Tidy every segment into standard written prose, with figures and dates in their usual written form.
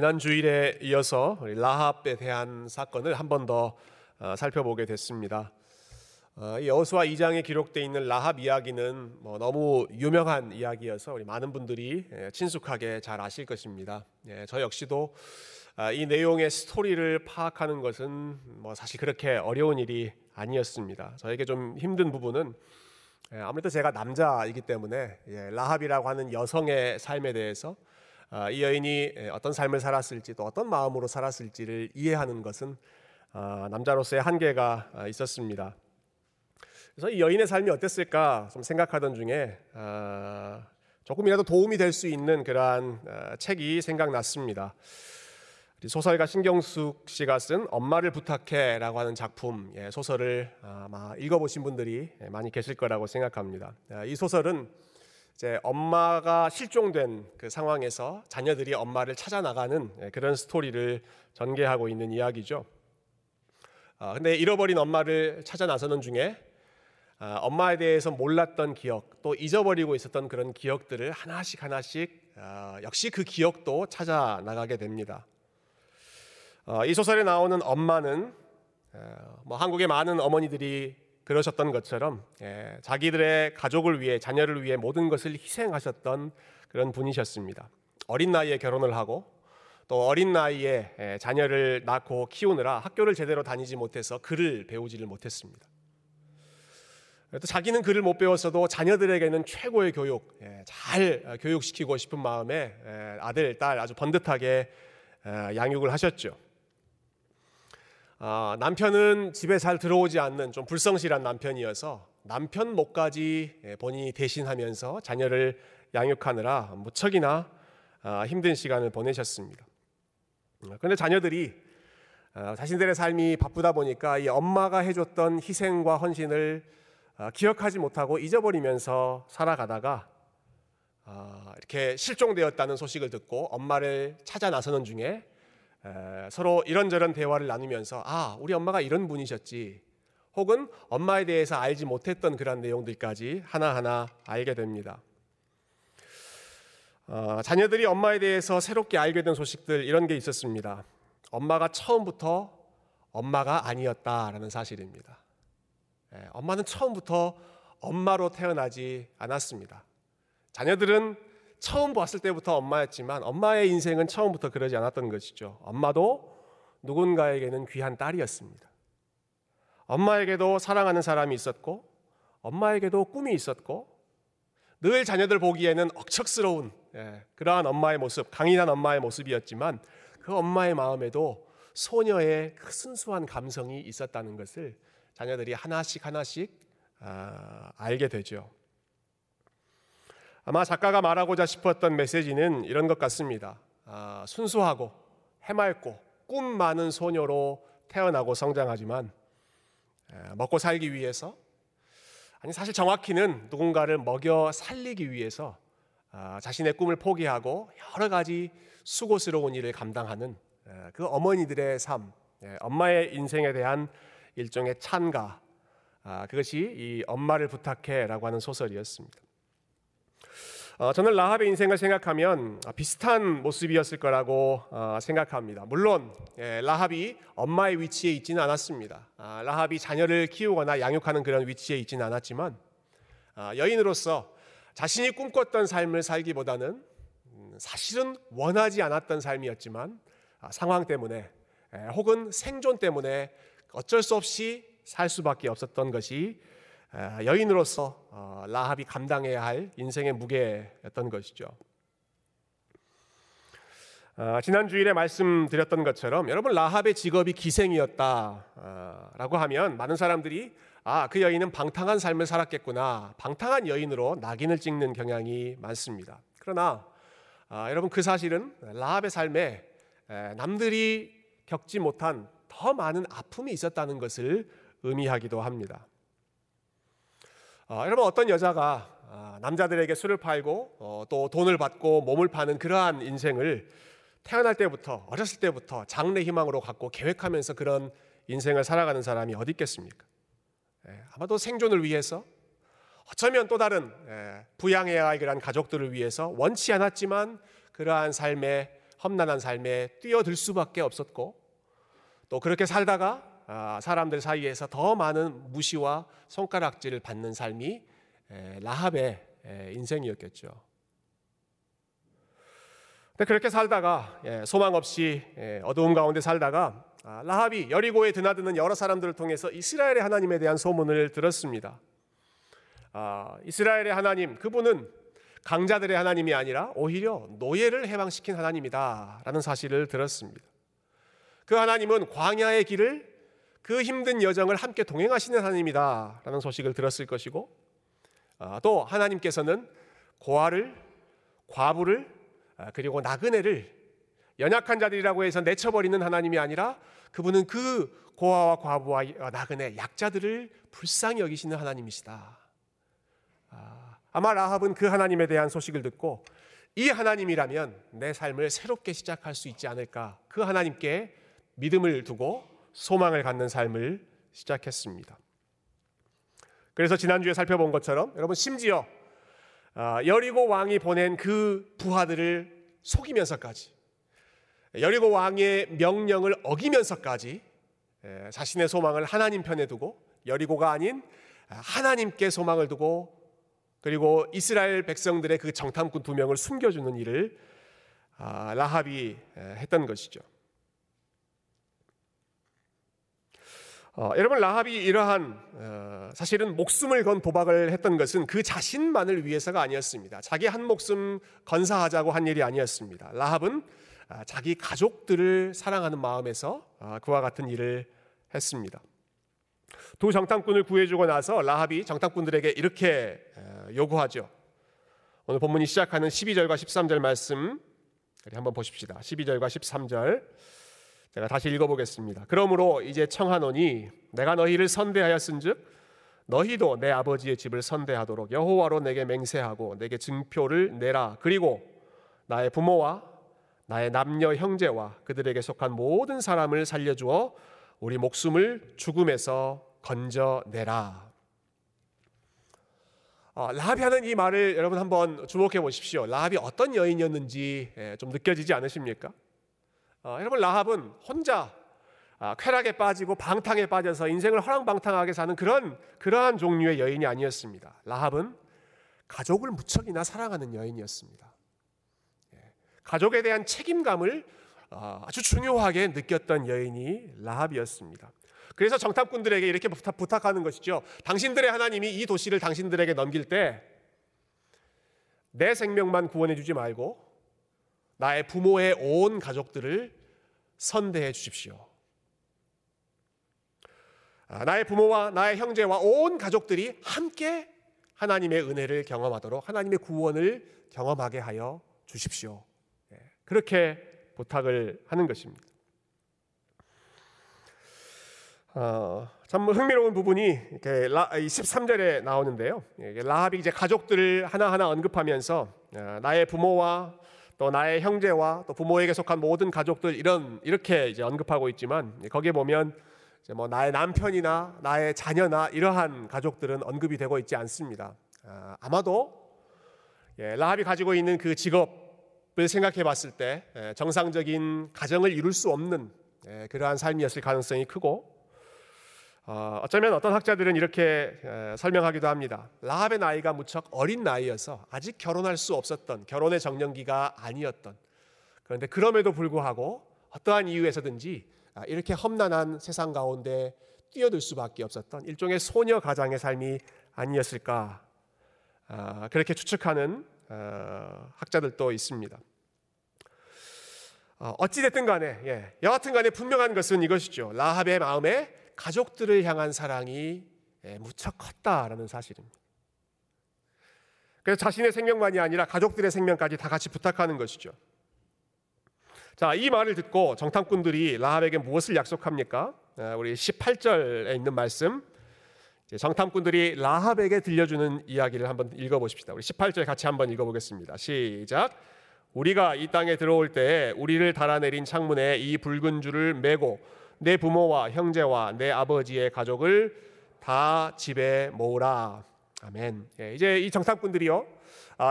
지난 주일에 이어서 우리 라합에 대한 사건을 한 번 더 살펴보게 됐습니다. 여호수아 2장에 기록되어 있는 라합 이야기는 너무 유명한 이야기여서 우리 많은 분들이 친숙하게 잘 아실 것입니다. 저 역시도 이 내용의 스토리를 파악하는 것은 사실 그렇게 어려운 일이 아니었습니다. 저에게 좀 힘든 부분은 아무래도 제가 남자이기 때문에 라합이라고 하는 여성의 삶에 대해서 이 여인이 어떤 삶을 살았을지 또 어떤 마음으로 살았을지를 이해하는 것은 남자로서의 한계가 있었습니다. 그래서 이 여인의 삶이 어땠을까 좀 생각하던 중에 조금이라도 도움이 될 수 있는 그러한 책이 생각났습니다. 소설가 신경숙 씨가 쓴 엄마를 부탁해라고 하는 작품, 소설을 아마 읽어보신 분들이 많이 계실 거라고 생각합니다. 이 소설은 이제 엄마가 실종된 그 상황에서 자녀들이 엄마를 찾아 나가는 그런 스토리를 전개하고 있는 이야기죠. 근데 잃어버린 엄마를 찾아 나서는 중에 엄마에 대해서 몰랐던 기억, 또 잊어버리고 있었던 그런 기억들을 하나씩 하나씩 역시 그 기억도 찾아 나가게 됩니다. 이 소설에 나오는 엄마는 한국의 많은 어머니들이 그러셨던 것처럼 자기들의 가족을 위해, 자녀를 위해 모든 것을 희생하셨던 그런 분이셨습니다. 어린 나이에 결혼을 하고 또 어린 나이에 자녀를 낳고 키우느라 학교를 제대로 다니지 못해서 글을 배우지를 못했습니다. 또 자기는 글을 못 배웠어도 자녀들에게는 최고의 교육, 잘 교육시키고 싶은 마음에 아들, 딸 아주 번듯하게 양육을 하셨죠. 남편은 집에 잘 들어오지 않는 좀 불성실한 남편이어서 남편 몫까지 본인이 대신하면서 자녀를 양육하느라 무척이나 힘든 시간을 보내셨습니다. 그런데 자녀들이 자신들의 삶이 바쁘다 보니까 이 엄마가 해줬던 희생과 헌신을 기억하지 못하고 잊어버리면서 살아가다가 이렇게 실종되었다는 소식을 듣고 엄마를 찾아 나서는 중에 서로 이런저런 대화를 나누면서 우리 엄마가 이런 분이셨지, 혹은 엄마에 대해서 알지 못했던 그런 내용들까지 하나하나 알게 됩니다. 자녀들이 엄마에 대해서 새롭게 알게 된 소식들, 이런 게 있었습니다. 엄마가 처음부터 엄마가 아니었다라는 사실입니다. 엄마는 처음부터 엄마로 태어나지 않았습니다. 자녀들은 처음 봤을 때부터 엄마였지만 엄마의 인생은 처음부터 그러지 않았던 것이죠. 엄마도 누군가에게는 귀한 딸이었습니다. 엄마에게도 사랑하는 사람이 있었고, 엄마에게도 꿈이 있었고, 늘 자녀들 보기에는 억척스러운 그러한 엄마의 모습, 강인한 엄마의 모습이었지만 그 엄마의 마음에도 소녀의 그 순수한 감성이 있었다는 것을 자녀들이 하나씩 하나씩 알게 되죠. 아마 작가가 말하고자 싶었던 메시지는 이런 것 같습니다. 순수하고 해맑고 꿈 많은 소녀로 태어나고 성장하지만 먹고 살기 위해서, 아니 사실 정확히는 누군가를 먹여 살리기 위해서 자신의 꿈을 포기하고 여러 가지 수고스러운 일을 감당하는 그 어머니들의 삶, 엄마의 인생에 대한 일종의 찬가, 그것이 이 엄마를 부탁해라고 하는 소설이었습니다. 저는 라합의 인생을 생각하면 비슷한 모습이었을 거라고 생각합니다. 물론 라합이 엄마의 위치에 있지는 않았습니다. 라합이 자녀를 키우거나 양육하는 그런 위치에 있지는 않았지만 여인으로서 자신이 꿈꿨던 삶을 살기보다는 사실은 원하지 않았던 삶이었지만 상황 때문에 혹은 생존 때문에 어쩔 수 없이 살 수밖에 없었던 것이 여인으로서 라합이 감당해야 할 인생의 무게였던 것이죠. 지난 주일에 말씀드렸던 것처럼 여러분, 라합의 직업이 기생이었다라고 하면 많은 사람들이 그 여인은 방탕한 삶을 살았겠구나, 방탕한 여인으로 낙인을 찍는 경향이 많습니다. 그러나 여러분, 그 사실은 라합의 삶에 남들이 겪지 못한 더 많은 아픔이 있었다는 것을 의미하기도 합니다. 여러분, 어떤 여자가 남자들에게 술을 팔고 또 돈을 받고 몸을 파는 그러한 인생을 태어날 때부터, 어렸을 때부터 장래 희망으로 갖고 계획하면서 그런 인생을 살아가는 사람이 어디 있겠습니까? 아마도 생존을 위해서, 어쩌면 또 다른 부양해야 할 그러한 가족들을 위해서 원치 않았지만 그러한 삶에 험난한 삶에 뛰어들 수밖에 없었고, 또 그렇게 살다가 사람들 사이에서 더 많은 무시와 손가락질을 받는 삶이 라합의 인생이었겠죠. 근데 그렇게 살다가 소망 없이 어두움 가운데 살다가 라합이 여리고에 드나드는 여러 사람들을 통해서 이스라엘의 하나님에 대한 소문을 들었습니다. 이스라엘의 하나님, 그분은 강자들의 하나님이 아니라 오히려 노예를 해방시킨 하나님이다 라는 사실을 들었습니다. 그 하나님은 광야의 길을, 그 힘든 여정을 함께 동행하시는 하나님이다 라는 소식을 들었을 것이고, 또 하나님께서는 고아를, 과부를, 그리고 나그네를 연약한 자들이라고 해서 내쳐버리는 하나님이 아니라 그분은 그 고아와 과부와 나그네, 약자들을 불쌍히 여기시는 하나님이시다. 아마 라합은 그 하나님에 대한 소식을 듣고 이 하나님이라면 내 삶을 새롭게 시작할 수 있지 않을까, 그 하나님께 믿음을 두고 소망을 갖는 삶을 시작했습니다. 그래서 지난주에 살펴본 것처럼 여러분, 심지어 여리고 왕이 보낸 그 부하들을 속이면서까지, 여리고 왕의 명령을 어기면서까지 자신의 소망을 하나님 편에 두고, 여리고가 아닌 하나님께 소망을 두고, 그리고 이스라엘 백성들의 그 정탐꾼 2명을 숨겨주는 일을 라합이 했던 것이죠. 여러분, 라합이 이러한 사실은 목숨을 건 도박을 했던 것은 그 자신만을 위해서가 아니었습니다. 자기 한 목숨 건사하자고 한 일이 아니었습니다. 라합은 자기 가족들을 사랑하는 마음에서 그와 같은 일을 했습니다. 두 정탐꾼을 구해주고 나서 라합이 정탐꾼들에게 이렇게 요구하죠. 오늘 본문이 시작하는 12절과 13절 말씀 한번 보십시다. 12절과 13절 제가 다시 읽어보겠습니다. 그러므로 이제 청하노니 내가 너희를 선대하였은 즉 너희도 내 아버지의 집을 선대하도록 여호와로 내게 맹세하고 내게 증표를 내라. 그리고 나의 부모와 나의 남녀 형제와 그들에게 속한 모든 사람을 살려주어 우리 목숨을 죽음에서 건져내라. 라합이 하는 이 말을 여러분 한번 주목해 보십시오. 라합이 어떤 여인이었는지 좀 느껴지지 않으십니까? 여러분, 라합은 혼자 쾌락에 빠지고 방탕에 빠져서 인생을 허랑방탕하게 사는 그러한 종류의 여인이 아니었습니다. 라합은 가족을 무척이나 사랑하는 여인이었습니다. 가족에 대한 책임감을 아주 중요하게 느꼈던 여인이 라합이었습니다. 그래서 정탐꾼들에게 이렇게 부탁하는 것이죠. 당신들의 하나님이 이 도시를 당신들에게 넘길 때 내 생명만 구원해 주지 말고 나의 부모의 온 가족들을 선대해 주십시오. 나의 부모와 나의 형제와 온 가족들이 함께 하나님의 은혜를 경험하도록, 하나님의 구원을 경험하게 하여 주십시오. 그렇게 부탁을 하는 것입니다. 참 흥미로운 부분이 13절에 나오는데요, 라합이 이제 가족들을 하나하나 언급하면서 나의 부모와 또 나의 형제와 또 부모에게 속한 모든 가족들 이렇게 이제 언급하고 있지만, 거기에 보면 이제 뭐 나의 남편이나 나의 자녀나 이러한 가족들은 언급이 되고 있지 않습니다. 아마도 라합이 가지고 있는 그 직업 을 생각해 봤을 때 정상적인 가정을 이룰 수 없는 그러한 삶이었을 가능성이 크고, 어쩌면 어떤 학자들은 이렇게 설명하기도 합니다. 라합의 나이가 무척 어린 나이여서 아직 결혼할 수 없었던, 결혼의 정년기가 아니었던, 그런데 그럼에도 불구하고 어떠한 이유에서든지 이렇게 험난한 세상 가운데 뛰어들 수밖에 없었던 일종의 소녀 가장의 삶이 아니었을까, 그렇게 추측하는 학자들도 있습니다. 어찌됐든 간에 여하튼 간에 분명한 것은 이것이죠. 라합의 마음에 가족들을 향한 사랑이 무척 컸다라는 사실입니다. 그래서 자신의 생명만이 아니라 가족들의 생명까지 다 같이 부탁하는 것이죠. 자, 이 말을 듣고 정탐꾼들이 라합에게 무엇을 약속합니까? 우리 18절에 있는 말씀, 정탐꾼들이 라합에게 들려주는 이야기를 한번 읽어보십시다. 우리 18절 같이 한번 읽어보겠습니다. 시작. 우리가 이 땅에 들어올 때에 우리를 달아내린 창문에 이 붉은 줄을 메고 내 부모와 형제와 내 아버지의 가족을 다 집에 모으라. 아멘. 이제 이 정탐꾼들이요,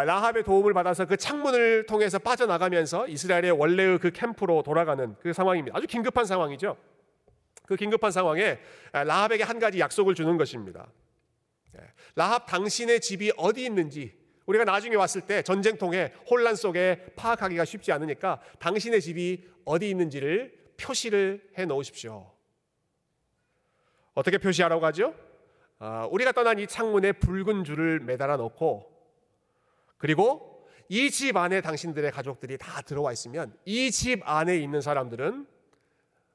라합의 도움을 받아서 그 창문을 통해서 빠져나가면서 이스라엘의 원래의 그 캠프로 돌아가는 그 상황입니다. 아주 긴급한 상황이죠. 그 긴급한 상황에 라합에게 한 가지 약속을 주는 것입니다. 라합 당신의 집이 어디 있는지 우리가 나중에 왔을 때 전쟁통에 혼란 속에 파악하기가 쉽지 않으니까 당신의 집이 어디 있는지를 표시를 해 놓으십시오. 어떻게 표시하라고 하죠? 우리가 떠난 이 창문에 붉은 줄을 매달아 놓고, 그리고 이 집 안에 당신들의 가족들이 다 들어와 있으면 이 집 안에 있는 사람들은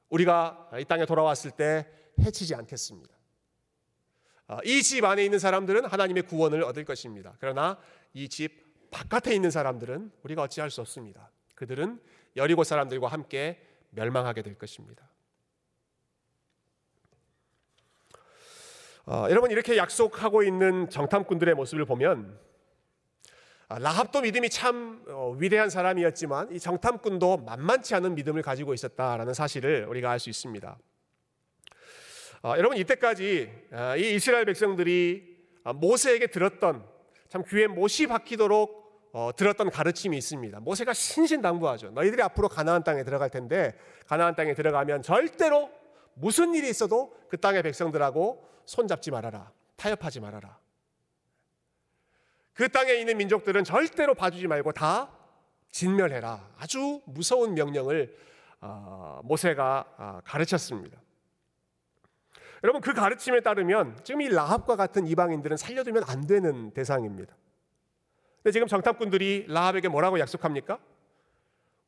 우리가 이 땅에 돌아왔을 때 해치지 않겠습니다. 이 집 안에 있는 사람들은 하나님의 구원을 얻을 것입니다. 그러나 이 집 바깥에 있는 사람들은 우리가 어찌할 수 없습니다. 그들은 여리고 사람들과 함께 멸망하게 될 것입니다. 여러분, 이렇게 약속하고 있는 정탐꾼들의 모습을 보면 라합도 믿음이 참 위대한 사람이었지만 이 정탐꾼도 만만치 않은 믿음을 가지고 있었다라는 사실을 우리가 알 수 있습니다. 여러분, 이때까지 이 이스라엘 백성들이 모세에게 들었던, 참 귀에 못이 박히도록 들었던 가르침이 있습니다. 모세가 신신당부하죠. 너희들이 앞으로 가나안 땅에 들어갈 텐데 가나안 땅에 들어가면 절대로 무슨 일이 있어도 그 땅의 백성들하고 손잡지 말아라. 타협하지 말아라. 그 땅에 있는 민족들은 절대로 봐주지 말고 다 진멸해라. 아주 무서운 명령을 모세가 가르쳤습니다. 여러분, 그 가르침에 따르면 지금 이 라합과 같은 이방인들은 살려두면 안 되는 대상입니다. 근데 지금 정탐꾼들이 라합에게 뭐라고 약속합니까?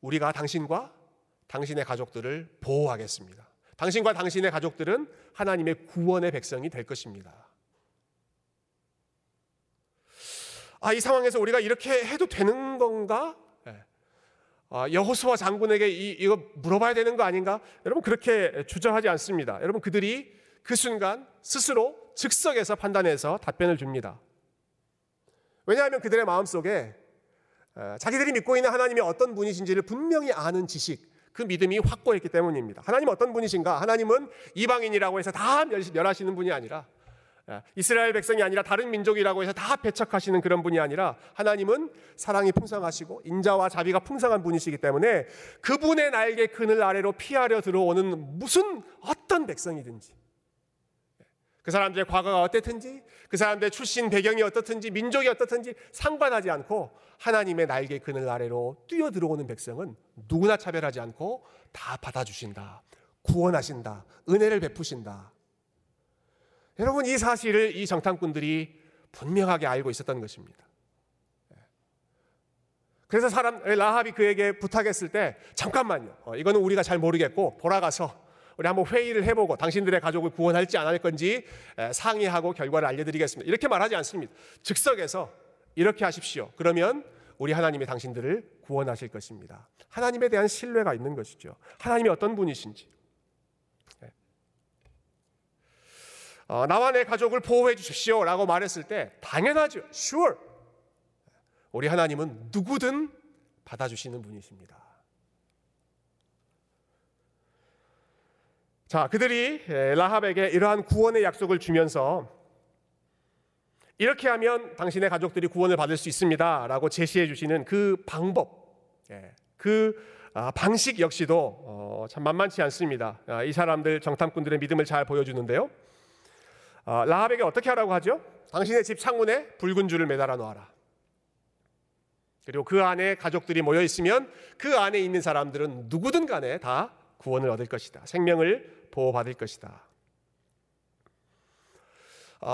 우리가 당신과 당신의 가족들을 보호하겠습니다. 당신과 당신의 가족들은 하나님의 구원의 백성이 될 것입니다. 이 상황에서 우리가 이렇게 해도 되는 건가? 여호수아 장군에게 이거 물어봐야 되는 거 아닌가? 여러분, 그렇게 주저하지 않습니다. 여러분, 그들이 그 순간 스스로 즉석에서 판단해서 답변을 줍니다. 왜냐하면 그들의 마음속에 자기들이 믿고 있는 하나님이 어떤 분이신지를 분명히 아는 지식, 그 믿음이 확고했기 때문입니다. 하나님 어떤 분이신가? 하나님은 이방인이라고 해서 다 멸하시는 분이 아니라, 이스라엘 백성이 아니라 다른 민족이라고 해서 다 배척하시는 그런 분이 아니라, 하나님은 사랑이 풍성하시고 인자와 자비가 풍성한 분이시기 때문에 그분의 날개 그늘 아래로 피하려 들어오는 무슨 어떤 백성이든지, 그 사람들의 과거가 어땠든지, 그 사람들의 출신 배경이 어떻든지, 민족이 어떻든지 상관하지 않고 하나님의 날개 그늘 아래로 뛰어들어오는 백성은 누구나 차별하지 않고 다 받아주신다, 구원하신다, 은혜를 베푸신다. 여러분, 이 사실을 이 정탐꾼들이 분명하게 알고 있었던 것입니다. 그래서 라합이 그에게 부탁했을 때, 잠깐만요, 이거는 우리가 잘 모르겠고 돌아가서 우리 한번 회의를 해보고 당신들의 가족을 구원할지 안 할 건지 상의하고 결과를 알려드리겠습니다, 이렇게 말하지 않습니다. 즉석에서 이렇게 하십시오. 그러면 우리 하나님이 당신들을 구원하실 것입니다. 하나님에 대한 신뢰가 있는 것이죠. 하나님이 어떤 분이신지. 나와 내 가족을 보호해 주십시오 라고 말했을 때 당연하죠. Sure. 우리 하나님은 누구든 받아주시는 분이십니다. 자, 그들이 라합에게 이러한 구원의 약속을 주면서 이렇게 하면 당신의 가족들이 구원을 받을 수 있습니다 라고 제시해 주시는 그 방법, 그 방식 역시도 참 만만치 않습니다. 이 사람들, 정탐꾼들의 믿음을 잘 보여주는데요, 라합에게 어떻게 하라고 하죠? 당신의 집 창문에 붉은 줄을 매달아 놓아라. 그리고 그 안에 가족들이 모여 있으면 그 안에 있는 사람들은 누구든 간에 다 구원을 얻을 것이다. 생명을 보호받을 것이다.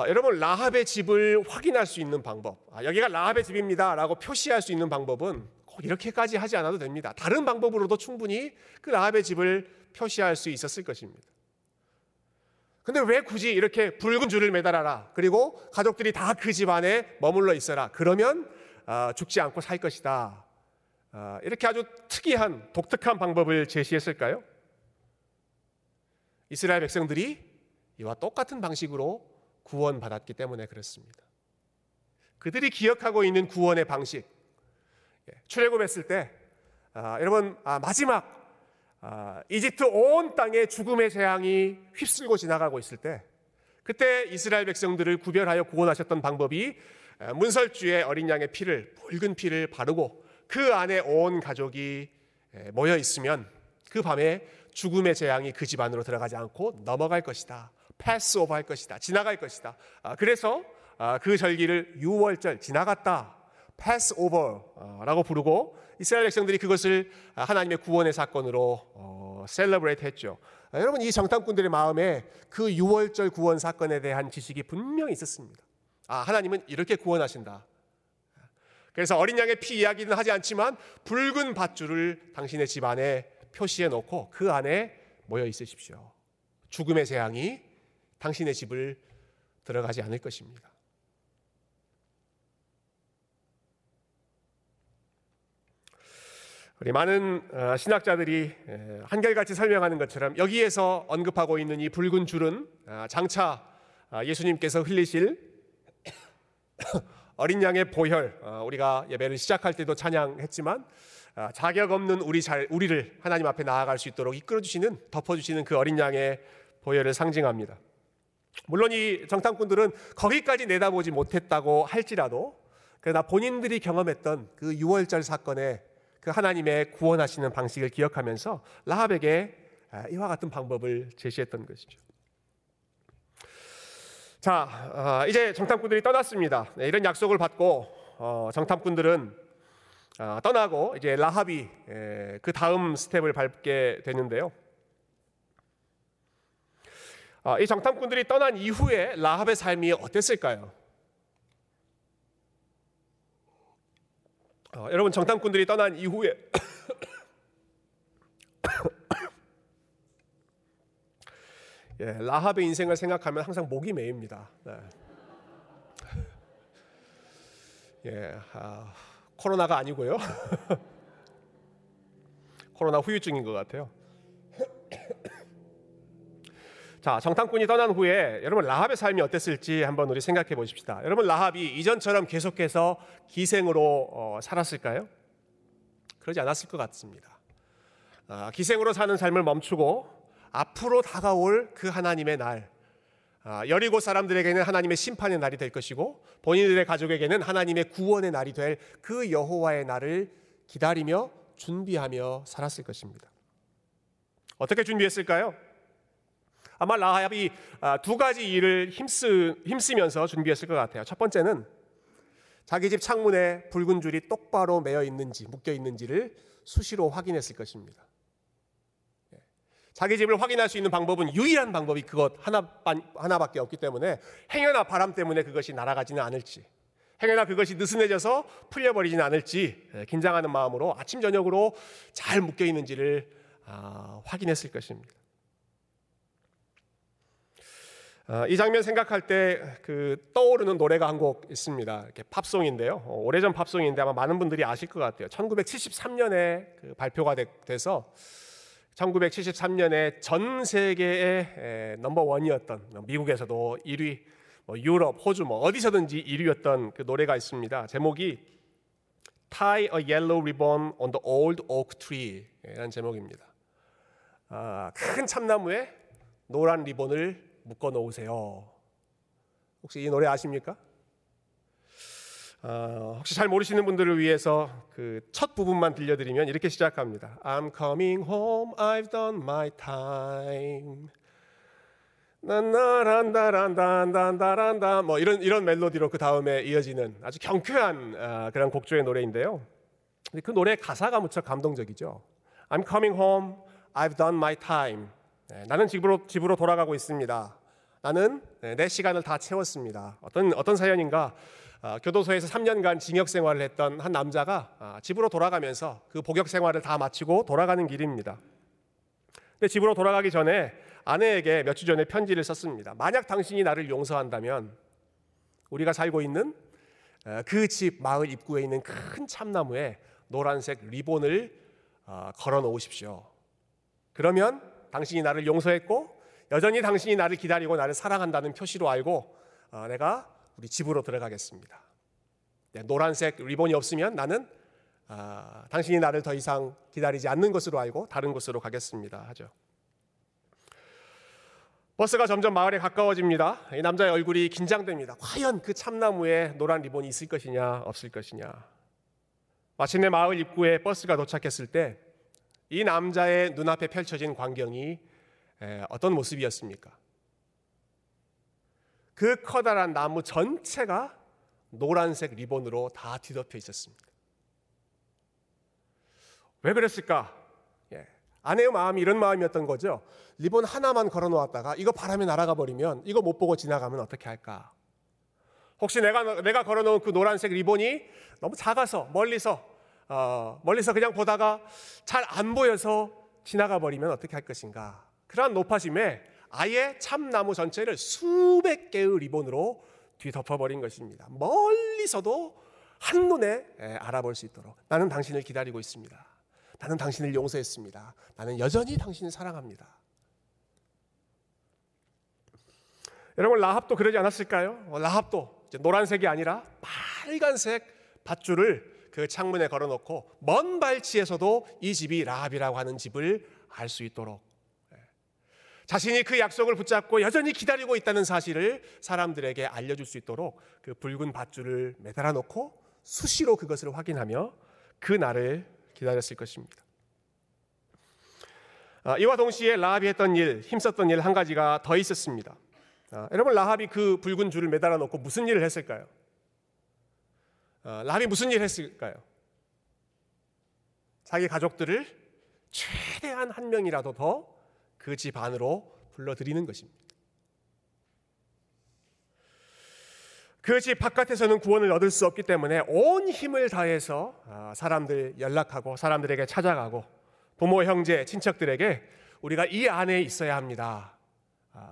여러분, 라합의 집을 확인할 수 있는 방법, 여기가 라합의 집입니다 라고 표시할 수 있는 방법은 꼭 이렇게까지 하지 않아도 됩니다. 다른 방법으로도 충분히 그 라합의 집을 표시할 수 있었을 것입니다. 근데 왜 굳이 이렇게 붉은 줄을 매달아라, 그리고 가족들이 다 그 집 안에 머물러 있어라, 그러면 죽지 않고 살 것이다, 이렇게 아주 특이한 독특한 방법을 제시했을까요? 이스라엘 백성들이 이와 똑같은 방식으로 구원받았기 때문에 그렇습니다. 그들이 기억하고 있는 구원의 방식, 출애굽했을 때 여러분, 마지막 이집트 온 땅에 죽음의 재앙이 휩쓸고 지나가고 있을 때, 그때 이스라엘 백성들을 구별하여 구원하셨던 방법이 문설주에 어린 양의 피를, 붉은 피를 바르고 그 안에 온 가족이 모여 있으면 그 밤에 죽음의 재앙이 그 집 안으로 들어가지 않고 넘어갈 것이다. 패스 오버 할 것이다. 지나갈 것이다. 그래서 그 절기를 유월절, 지나갔다, 패스 오버라고 부르고 이스라엘 백성들이 그것을 하나님의 구원의 사건으로 셀러브레이트 했죠. 여러분, 이 정탐꾼들의 마음에 그 유월절 구원 사건에 대한 지식이 분명히 있었습니다. 아, 하나님은 이렇게 구원하신다. 그래서 어린 양의 피 이야기는 하지 않지만 붉은 밧줄을 당신의 집 안에 표시해 놓고 그 안에 모여 있으십시오. 죽음의 재앙이 당신의 집을 들어가지 않을 것입니다. 우리 많은 신학자들이 한결같이 설명하는 것처럼 여기에서 언급하고 있는 이 붉은 줄은 장차 예수님께서 흘리실 어린 양의 보혈, 우리가 예배를 시작할 때도 찬양했지만 자격 없는 우리를 하나님 앞에 나아갈 수 있도록 이끌어주시는, 덮어주시는 그 어린 양의 보혈을 상징합니다. 물론 이 정탐꾼들은 거기까지 내다보지 못했다고 할지라도 그러나 본인들이 경험했던 그 유월절 사건의 그 하나님의 구원하시는 방식을 기억하면서 라합에게 이와 같은 방법을 제시했던 것이죠. 자, 이제 정탐꾼들이 떠났습니다. 이런 약속을 받고 정탐꾼들은 떠나고 이제 라합이 그 다음 스텝을 밟게 되는데요. 이 정탐꾼들이 떠난 이후에 라합의 삶이 어땠을까요? 여러분, 정탐꾼들이 떠난 이후에 라합의 인생을 생각하면 항상 목이 메입니다. 코로나가 아니고요. 코로나 후유증인 것 같아요. 자, 정탐꾼이 떠난 후에 여러분 라합의 삶이 어땠을지 한번 우리 생각해 보십시다. 여러분, 라합이 이전처럼 계속해서 기생으로 살았을까요? 그러지 않았을 것 같습니다. 기생으로 사는 삶을 멈추고 앞으로 다가올 그 하나님의 날, 여리고 사람들에게는 하나님의 심판의 날이 될 것이고 본인들의 가족에게는 하나님의 구원의 날이 될 그 여호와의 날을 기다리며 준비하며 살았을 것입니다. 어떻게 준비했을까요? 아마 라합이 두 가지 일을 힘쓰면서 준비했을 것 같아요. 첫 번째는 자기 집 창문에 붉은 줄이 똑바로 매어 있는지 묶여 있는지를 수시로 확인했을 것입니다. 자기 집을 확인할 수 있는 방법은, 유일한 방법이 그것 하나밖에 없기 때문에 행여나 바람 때문에 그것이 날아가지는 않을지, 행여나 그것이 느슨해져서 풀려버리지는 않을지 긴장하는 마음으로 아침 저녁으로 잘 묶여 있는지를 확인했을 것입니다. 이 장면 생각할 때 떠오르는 노래가 한 곡 있습니다. 이렇게 팝송인데요. 오래전 팝송인데 아마 많은 분들이 아실 것 같아요. 1973년에 발표가 돼서 1973년에 전 세계의 넘버원이었던, 미국에서도 1위, 유럽, 호주 어디서든지 1위였던 그 노래가 있습니다. 제목이 Tie a Yellow Ribbon on the Old Oak Tree 라는 제목입니다. 큰 참나무에 노란 리본을 묶어 놓으세요. 혹시 이 노래 아십니까? 혹시 잘 모르시는 분들을 위해서 첫 부분만 들려드리면 이렇게 시작합니다. I'm coming home, I've done my time. 나나란다란다란다란다 이런 멜로디로 그 다음에 이어지는 아주 경쾌한 그런 곡조의 노래인데요. 근데 그 노래 가사가 무척 감동적이죠. I'm coming home, I've done my time. 나는 집으로 돌아가고 있습니다. 나는 내 시간을 다 채웠습니다. 어떤 사연인가, 교도소에서 3년간 징역 생활을 했던 한 남자가 집으로 돌아가면서 그 복역 생활을 다 마치고 돌아가는 길입니다. 근데 집으로 돌아가기 전에 아내에게 몇 주 전에 편지를 썼습니다. 만약 당신이 나를 용서한다면 우리가 살고 있는 그 집 마을 입구에 있는 큰 참나무에 노란색 리본을 걸어 놓으십시오. 그러면 당신이 나를 용서했고 여전히 당신이 나를 기다리고 나를 사랑한다는 표시로 알고 내가 우리 집으로 들어가겠습니다. 노란색 리본이 없으면 나는 당신이 나를 더 이상 기다리지 않는 것으로 알고 다른 곳으로 가겠습니다 하죠. 버스가 점점 마을에 가까워집니다. 이 남자의 얼굴이 긴장됩니다. 과연 그 참나무에 노란 리본이 있을 것이냐 없을 것이냐. 마침내 마을 입구에 버스가 도착했을 때 이 남자의 눈앞에 펼쳐진 광경이 어떤 모습이었습니까? 그 커다란 나무 전체가 노란색 리본으로 다 뒤덮여 있었습니다. 왜 그랬을까? 아내의 마음이 이런 마음이었던 거죠. 리본 하나만 걸어놓았다가 이거 바람에 날아가 버리면, 이거 못 보고 지나가면 어떻게 할까? 혹시 내가 걸어놓은 그 노란색 리본이 너무 작아서 멀리서 그냥 보다가 잘 안 보여서 지나가 버리면 어떻게 할 것인가? 그러한 노파심에 아예 참나무 전체를 수백 개의 리본으로 뒤덮어버린 것입니다. 멀리서도 한눈에 알아볼 수 있도록. 나는 당신을 기다리고 있습니다. 나는 당신을 용서했습니다. 나는 여전히 당신을 사랑합니다. 여러분, 라합도 그러지 않았을까요? 라합도 이제 노란색이 아니라 빨간색 밧줄을 그 창문에 걸어놓고 먼 발치에서도 이 집이 라합이라고 하는 집을 알 수 있도록, 자신이 그 약속을 붙잡고 여전히 기다리고 있다는 사실을 사람들에게 알려줄 수 있도록 그 붉은 밧줄을 매달아 놓고 수시로 그것을 확인하며 그 날을 기다렸을 것입니다. 이와 동시에 라합이 했던 일, 힘썼던 일 한 가지가 더 있었습니다. 여러분, 라합이 그 붉은 줄을 매달아 놓고 무슨 일을 했을까요? 라합이 무슨 일을 했을까요? 자기 가족들을 최대한 한 명이라도 더 그 집 안으로 불러들이는 것입니다. 그 집 바깥에서는 구원을 얻을 수 없기 때문에 온 힘을 다해서 사람들 연락하고 사람들에게 찾아가고 부모, 형제, 친척들에게 우리가 이 안에 있어야 합니다.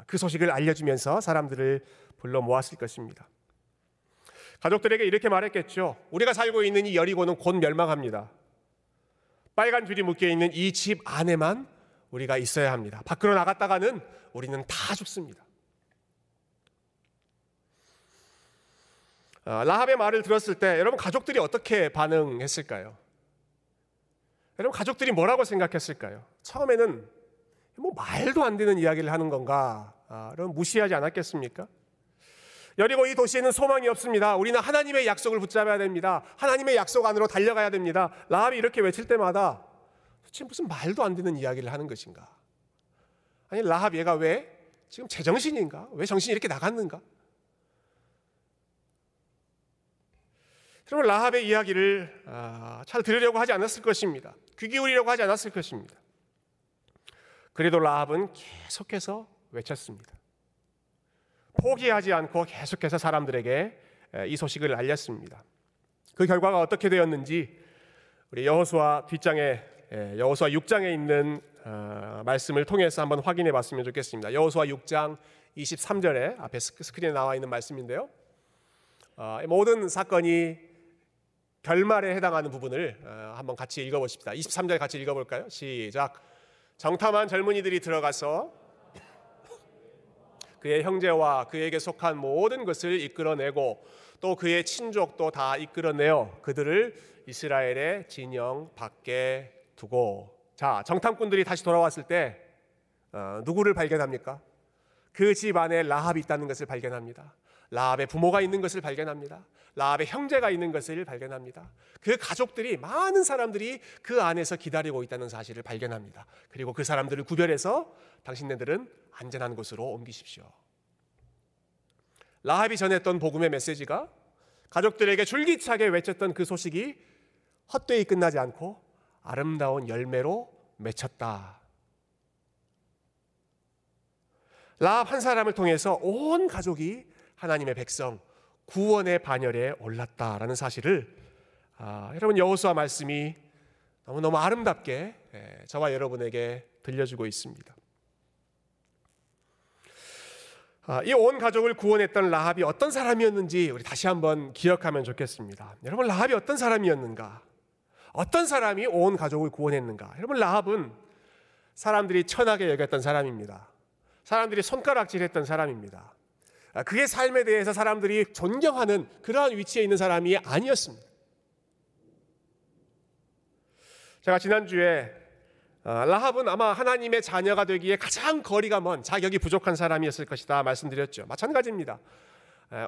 그 소식을 알려주면서 사람들을 불러 모았을 것입니다. 가족들에게 이렇게 말했겠죠. 우리가 살고 있는 이 여리고는 곧 멸망합니다. 빨간 줄이 묶여있는 이 집 안에만 우리가 있어야 합니다. 밖으로 나갔다가는 우리는 다 죽습니다. 라합의 말을 들었을 때 여러분 가족들이 어떻게 반응했을까요? 여러분 가족들이 뭐라고 생각했을까요? 처음에는 뭐 말도 안 되는 이야기를 하는 건가, 여러분 무시하지 않았겠습니까? 여리고 이 도시에는 소망이 없습니다. 우리는 하나님의 약속을 붙잡아야 됩니다. 하나님의 약속 안으로 달려가야 됩니다. 라합이 이렇게 외칠 때마다 도대체 무슨 말도 안 되는 이야기를 하는 것인가? 아니, 라합 얘가 왜 지금 제정신인가? 왜 정신이 이렇게 나갔는가? 그러면 라합의 이야기를 잘 들으려고 하지 않았을 것입니다. 귀 기울이려고 하지 않았을 것입니다. 그래도 라합은 계속해서 외쳤습니다. 포기하지 않고 계속해서 사람들에게 이 소식을 알렸습니다. 그 결과가 어떻게 되었는지 우리 여호수아 뒷장에, 여호수아 6장에 있는 말씀을 통해서 한번 확인해 봤으면 좋겠습니다. 여호수아 6장 23절에 앞에 스크린에 나와 있는 말씀인데요. 모든 사건이 결말에 해당하는 부분을 한번 같이 읽어보십시다. 23절 같이 읽어볼까요? 시작. 정탐한 젊은이들이 들어가서 그의 형제와 그에게 속한 모든 것을 이끌어내고 또 그의 친족도 다 이끌어내어 그들을 이스라엘의 진영 밖에 두고. 자, 정탐꾼들이 다시 돌아왔을 때 누구를 발견합니까? 그 집 안에 라합이 있다는 것을 발견합니다. 라합의 부모가 있는 것을 발견합니다. 라합의 형제가 있는 것을 발견합니다. 그 가족들이, 많은 사람들이 그 안에서 기다리고 있다는 사실을 발견합니다. 그리고 그 사람들을 구별해서 당신네들은 안전한 곳으로 옮기십시오. 라합이 전했던 복음의 메시지가, 가족들에게 줄기차게 외쳤던 그 소식이 헛되이 끝나지 않고 아름다운 열매로 맺혔다. 라합 한 사람을 통해서 온 가족이 하나님의 백성, 구원의 반열에 올랐다라는 사실을 여러분 여호수아 말씀이 너무너무 아름답게 저와 여러분에게 들려주고 있습니다. 이 온 가족을 구원했던 라합이 어떤 사람이었는지 우리 다시 한번 기억하면 좋겠습니다. 여러분, 라합이 어떤 사람이었는가? 어떤 사람이 온 가족을 구원했는가? 여러분, 라합은 사람들이 천하게 여겼던 사람입니다. 사람들이 손가락질했던 사람입니다. 그의 삶에 대해서 사람들이 존경하는 그러한 위치에 있는 사람이 아니었습니다. 제가 지난주에 라합은 아마 하나님의 자녀가 되기에 가장 거리가 먼 자격이 부족한 사람이었을 것이다 말씀드렸죠. 마찬가지입니다.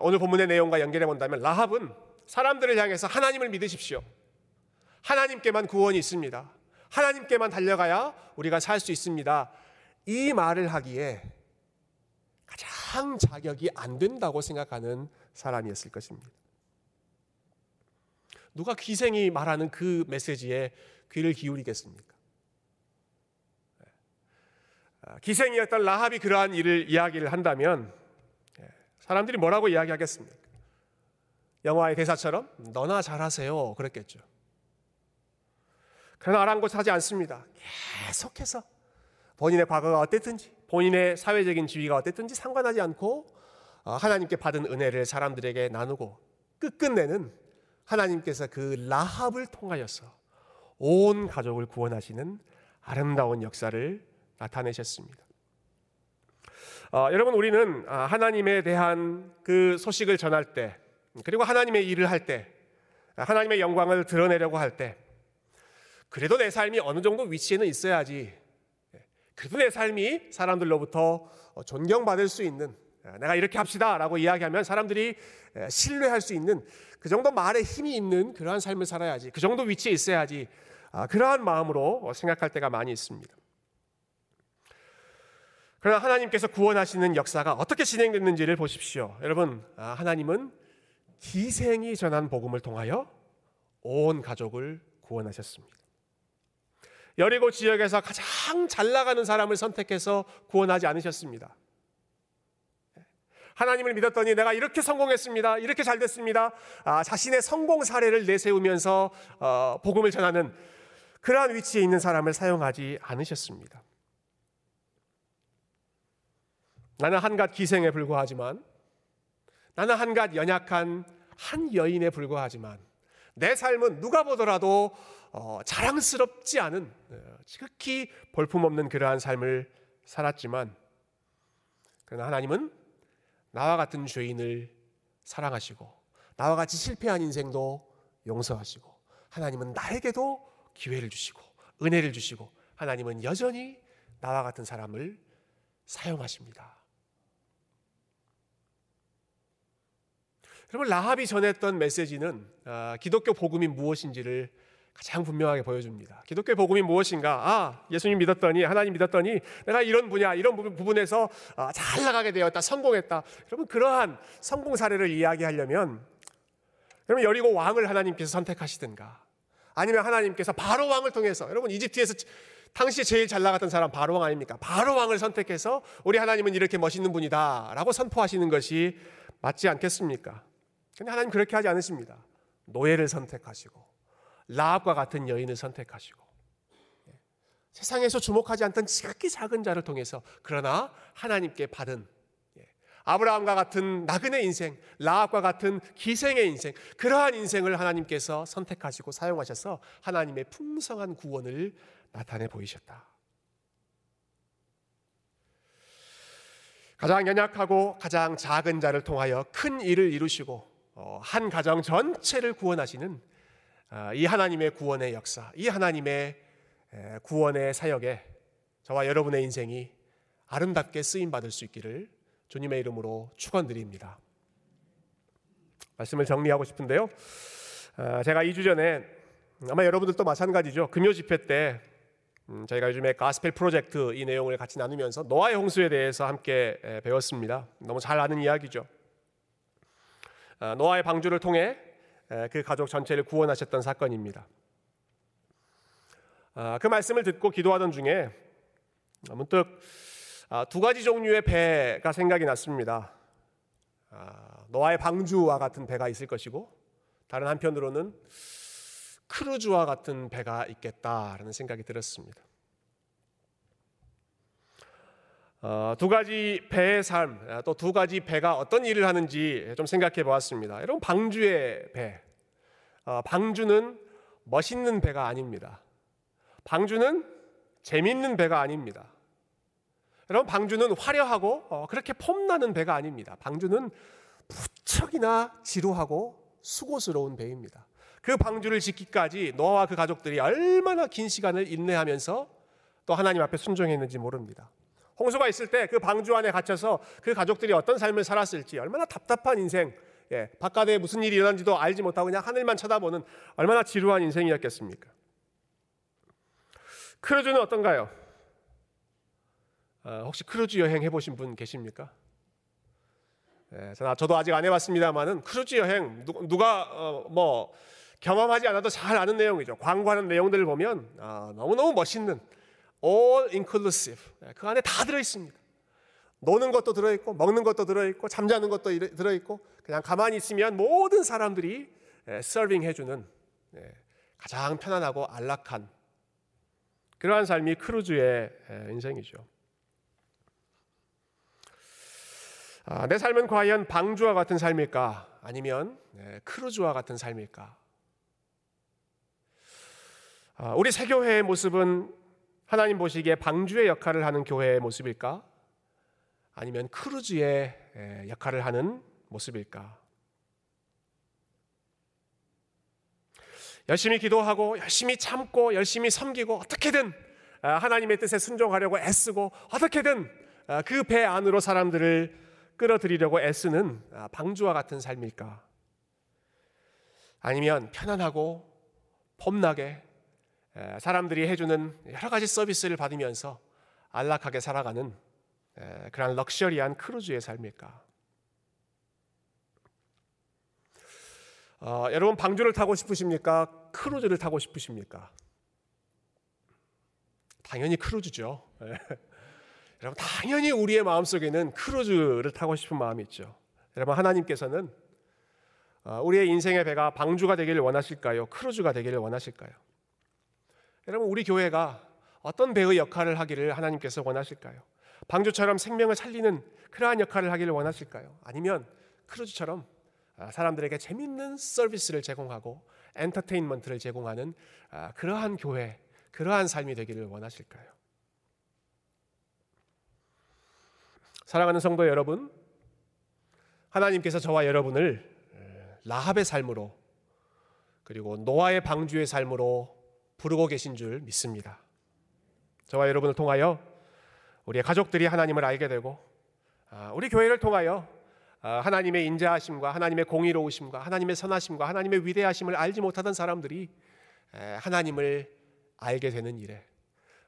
오늘 본문의 내용과 연결해 본다면 라합은 사람들을 향해서 하나님을 믿으십시오, 하나님께만 구원이 있습니다, 하나님께만 달려가야 우리가 살 수 있습니다, 이 말을 하기에 가장 자격이 안 된다고 생각하는 사람이었을 것입니다. 누가 기생이 말하는 그 메시지에 귀를 기울이겠습니까? 기생이었던 라합이 그러한 일을 이야기를 한다면 사람들이 뭐라고 이야기하겠습니까? 영화의 대사처럼 너나 잘하세요 그랬겠죠. 그러나 아랑곳하지 않습니다. 계속해서 본인의 과거가 어땠든지 본인의 사회적인 지위가 어땠든지 상관하지 않고 하나님께 받은 은혜를 사람들에게 나누고 끝끝내는 하나님께서 그 라합을 통하여서 온 가족을 구원하시는 아름다운 역사를 나타내셨습니다. 여러분, 우리는 하나님에 대한 그 소식을 전할 때, 그리고 하나님의 일을 할 때, 하나님의 영광을 드러내려고 할 때, 그래도 내 삶이 어느 정도 위치에는 있어야지, 그래도 내 삶이 사람들로부터 존경받을 수 있는, 내가 이렇게 합시다 라고 이야기하면 사람들이 신뢰할 수 있는, 그 정도 말에 힘이 있는 그러한 삶을 살아야지, 그 정도 위치에 있어야지, 그러한 마음으로 생각할 때가 많이 있습니다. 그러나 하나님께서 구원하시는 역사가 어떻게 진행됐는지를 보십시오. 여러분, 하나님은 기생이 전한 복음을 통하여 온 가족을 구원하셨습니다. 여리고 지역에서 가장 잘 나가는 사람을 선택해서 구원하지 않으셨습니다. 하나님을 믿었더니 내가 이렇게 성공했습니다, 이렇게 잘 됐습니다, 자신의 성공 사례를 내세우면서 복음을 전하는 그러한 위치에 있는 사람을 사용하지 않으셨습니다. 나는 한갓 기생에 불과하지만, 나는 한갓 연약한 한 여인에 불과하지만, 내 삶은 누가 보더라도 자랑스럽지 않은 지극히 볼품없는 그러한 삶을 살았지만, 그러나 하나님은 나와 같은 죄인을 사랑하시고 나와 같이 실패한 인생도 용서하시고, 하나님은 나에게도 기회를 주시고 은혜를 주시고, 하나님은 여전히 나와 같은 사람을 사용하십니다. 여러분, 라합이 전했던 메시지는 기독교 복음이 무엇인지를 가장 분명하게 보여줍니다. 기독교의 복음이 무엇인가? 예수님 믿었더니, 하나님 믿었더니 내가 이런 분야, 이런 부분에서 잘 나가게 되었다, 성공했다. 여러분, 그러한 성공 사례를 이야기하려면 여러분 여리고 왕을 하나님께서 선택하시든가, 아니면 하나님께서 바로 왕을 통해서, 여러분 이집트에서 당시 제일 잘 나갔던 사람 바로 왕 아닙니까? 바로 왕을 선택해서 우리 하나님은 이렇게 멋있는 분이다 라고 선포하시는 것이 맞지 않겠습니까? 근데 하나님 그렇게 하지 않으십니다. 노예를 선택하시고 라합과 같은 여인을 선택하시고, 세상에서 주목하지 않던 지극히 작은 자를 통해서, 그러나 하나님께 받은 아브라함과 같은 나그네 인생, 라합과 같은 기생의 인생, 그러한 인생을 하나님께서 선택하시고 사용하셔서 하나님의 풍성한 구원을 나타내 보이셨다. 가장 연약하고 가장 작은 자를 통하여 큰 일을 이루시고 한 가정 전체를 구원하시는 이 하나님의 구원의 역사, 이 하나님의 구원의 사역에 저와 여러분의 인생이 아름답게 쓰임받을 수 있기를 주님의 이름으로 축원드립니다. 말씀을 정리하고 싶은데요, 제가 2주 전에, 아마 여러분들도 마찬가지죠, 금요 집회 때 저희가 요즘에 가스펠 프로젝트 이 내용을 같이 나누면서 노아의 홍수에 대해서 함께 배웠습니다. 너무 잘 아는 이야기죠. 노아의 방주를 통해 그 가족 전체를 구원하셨던 사건입니다. 그 말씀을 듣고 기도하던 중에 문득 두 가지 종류의 배가 생각이 났습니다. 노아의 방주와 같은 배가 있을 것이고, 다른 한편으로는 크루즈와 같은 배가 있겠다라는 생각이 들었습니다. 두 가지 배의 삶, 또 두 가지 배가 어떤 일을 하는지 좀 생각해 보았습니다. 여러분, 방주의 배, 방주는 멋있는 배가 아닙니다. 방주는 재밌는 배가 아닙니다. 여러분, 방주는 화려하고 그렇게 폼나는 배가 아닙니다. 방주는 무척이나 지루하고 수고스러운 배입니다. 그 방주를 짓기까지 노아와 그 가족들이 얼마나 긴 시간을 인내하면서 또 하나님 앞에 순종했는지 모릅니다. 홍수가 있을 때 그 방주 안에 갇혀서 그 가족들이 어떤 삶을 살았을지, 얼마나 답답한 인생, 바깥에 무슨 일이 일어난지도 알지 못하고 그냥 하늘만 쳐다보는 얼마나 지루한 인생이었겠습니까? 크루즈는 어떤가요? 혹시 크루즈 여행 해보신 분 계십니까? 저도 아직 안 해봤습니다만은 크루즈 여행 누가 경험하지 않아도 잘 아는 내용이죠. 광고하는 내용들을 보면 너무너무 멋있는 all inclusive, 그 안에 다 들어있습니다. 노는 것도 들어있고 먹는 것도 들어있고 잠자는 것도 들어있고 그냥 가만히 있으면 모든 사람들이 서빙해주는 가장 편안하고 안락한 그러한 삶이 크루즈의 인생이죠. 내 삶은 과연 방주와 같은 삶일까? 아니면 크루즈와 같은 삶일까? 우리 새교회의 모습은 하나님 보시기에 방주의 역할을 하는 교회의 모습일까? 아니면 크루즈의 역할을 하는 모습일까? 열심히 기도하고 열심히 참고 열심히 섬기고 어떻게든 하나님의 뜻에 순종하려고 애쓰고 어떻게든 그 배 안으로 사람들을 끌어들이려고 애쓰는 방주와 같은 삶일까? 아니면 편안하고 폼나게 사람들이 해주는 여러 가지 서비스를 받으면서 안락하게 살아가는 그런 럭셔리한 크루즈의 삶일까? 여러분, 방주를 타고 싶으십니까? 크루즈를 타고 싶으십니까? 당연히 크루즈죠. 여러분, 당연히 우리의 마음속에는 크루즈를 타고 싶은 마음이 있죠. 여러분, 하나님께서는 우리의 인생의 배가 방주가 되기를 원하실까요? 크루즈가 되기를 원하실까요? 여러분, 우리 교회가 어떤 배의 역할을 하기를 하나님께서 원하실까요? 방주처럼 생명을 살리는 그러한 역할을 하기를 원하실까요? 아니면 크루즈처럼 사람들에게 재미있는 서비스를 제공하고 엔터테인먼트를 제공하는 그러한 교회, 그러한 삶이 되기를 원하실까요? 사랑하는 성도 여러분, 하나님께서 저와 여러분을 라합의 삶으로 그리고 노아의 방주의 삶으로 부르고 계신 줄 믿습니다. 저와 여러분을 통하여 우리의 가족들이 하나님을 알게 되고, 우리 교회를 통하여 하나님의 인자하심과 하나님의 공의로우심과 하나님의 선하심과 하나님의 위대하심을 알지 못하던 사람들이 하나님을 알게 되는 일에,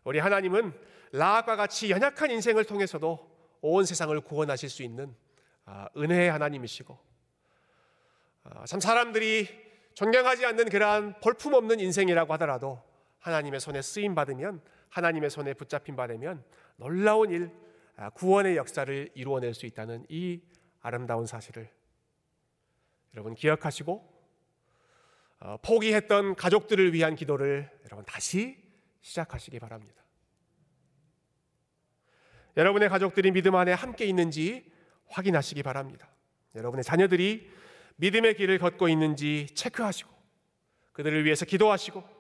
우리 하나님은 라합과 같이 연약한 인생을 통해서도 온 세상을 구원하실 수 있는 은혜의 하나님이시고, 참 사람들이 존경하지 않는 그러한 볼품없는 인생이라고 하더라도 하나님의 손에 쓰임받으면, 하나님의 손에 붙잡힘받으면 놀라운 일, 구원의 역사를 이루어낼 수 있다는 이 아름다운 사실을 여러분 기억하시고, 포기했던 가족들을 위한 기도를 여러분 다시 시작하시기 바랍니다. 여러분의 가족들이 믿음 안에 함께 있는지 확인하시기 바랍니다. 여러분의 자녀들이 믿음의 길을 걷고 있는지 체크하시고, 그들을 위해서 기도하시고,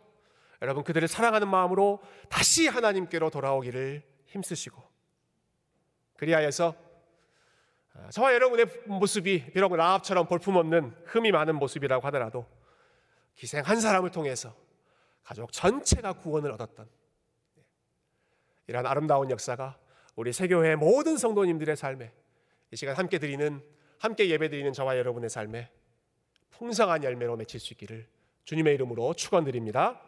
여러분 그들을 사랑하는 마음으로 다시 하나님께로 돌아오기를 힘쓰시고, 그리하여서 저와 여러분의 모습이 비록 라합처럼 볼품없는 흠이 많은 모습이라고 하더라도 기생 한 사람을 통해서 가족 전체가 구원을 얻었던 이러한 아름다운 역사가 우리 새교회 모든 성도님들의 삶에, 이 시간 함께 예배드리는 저와 여러분의 삶에 풍성한 열매로 맺힐 수 있기를 주님의 이름으로 축원드립니다.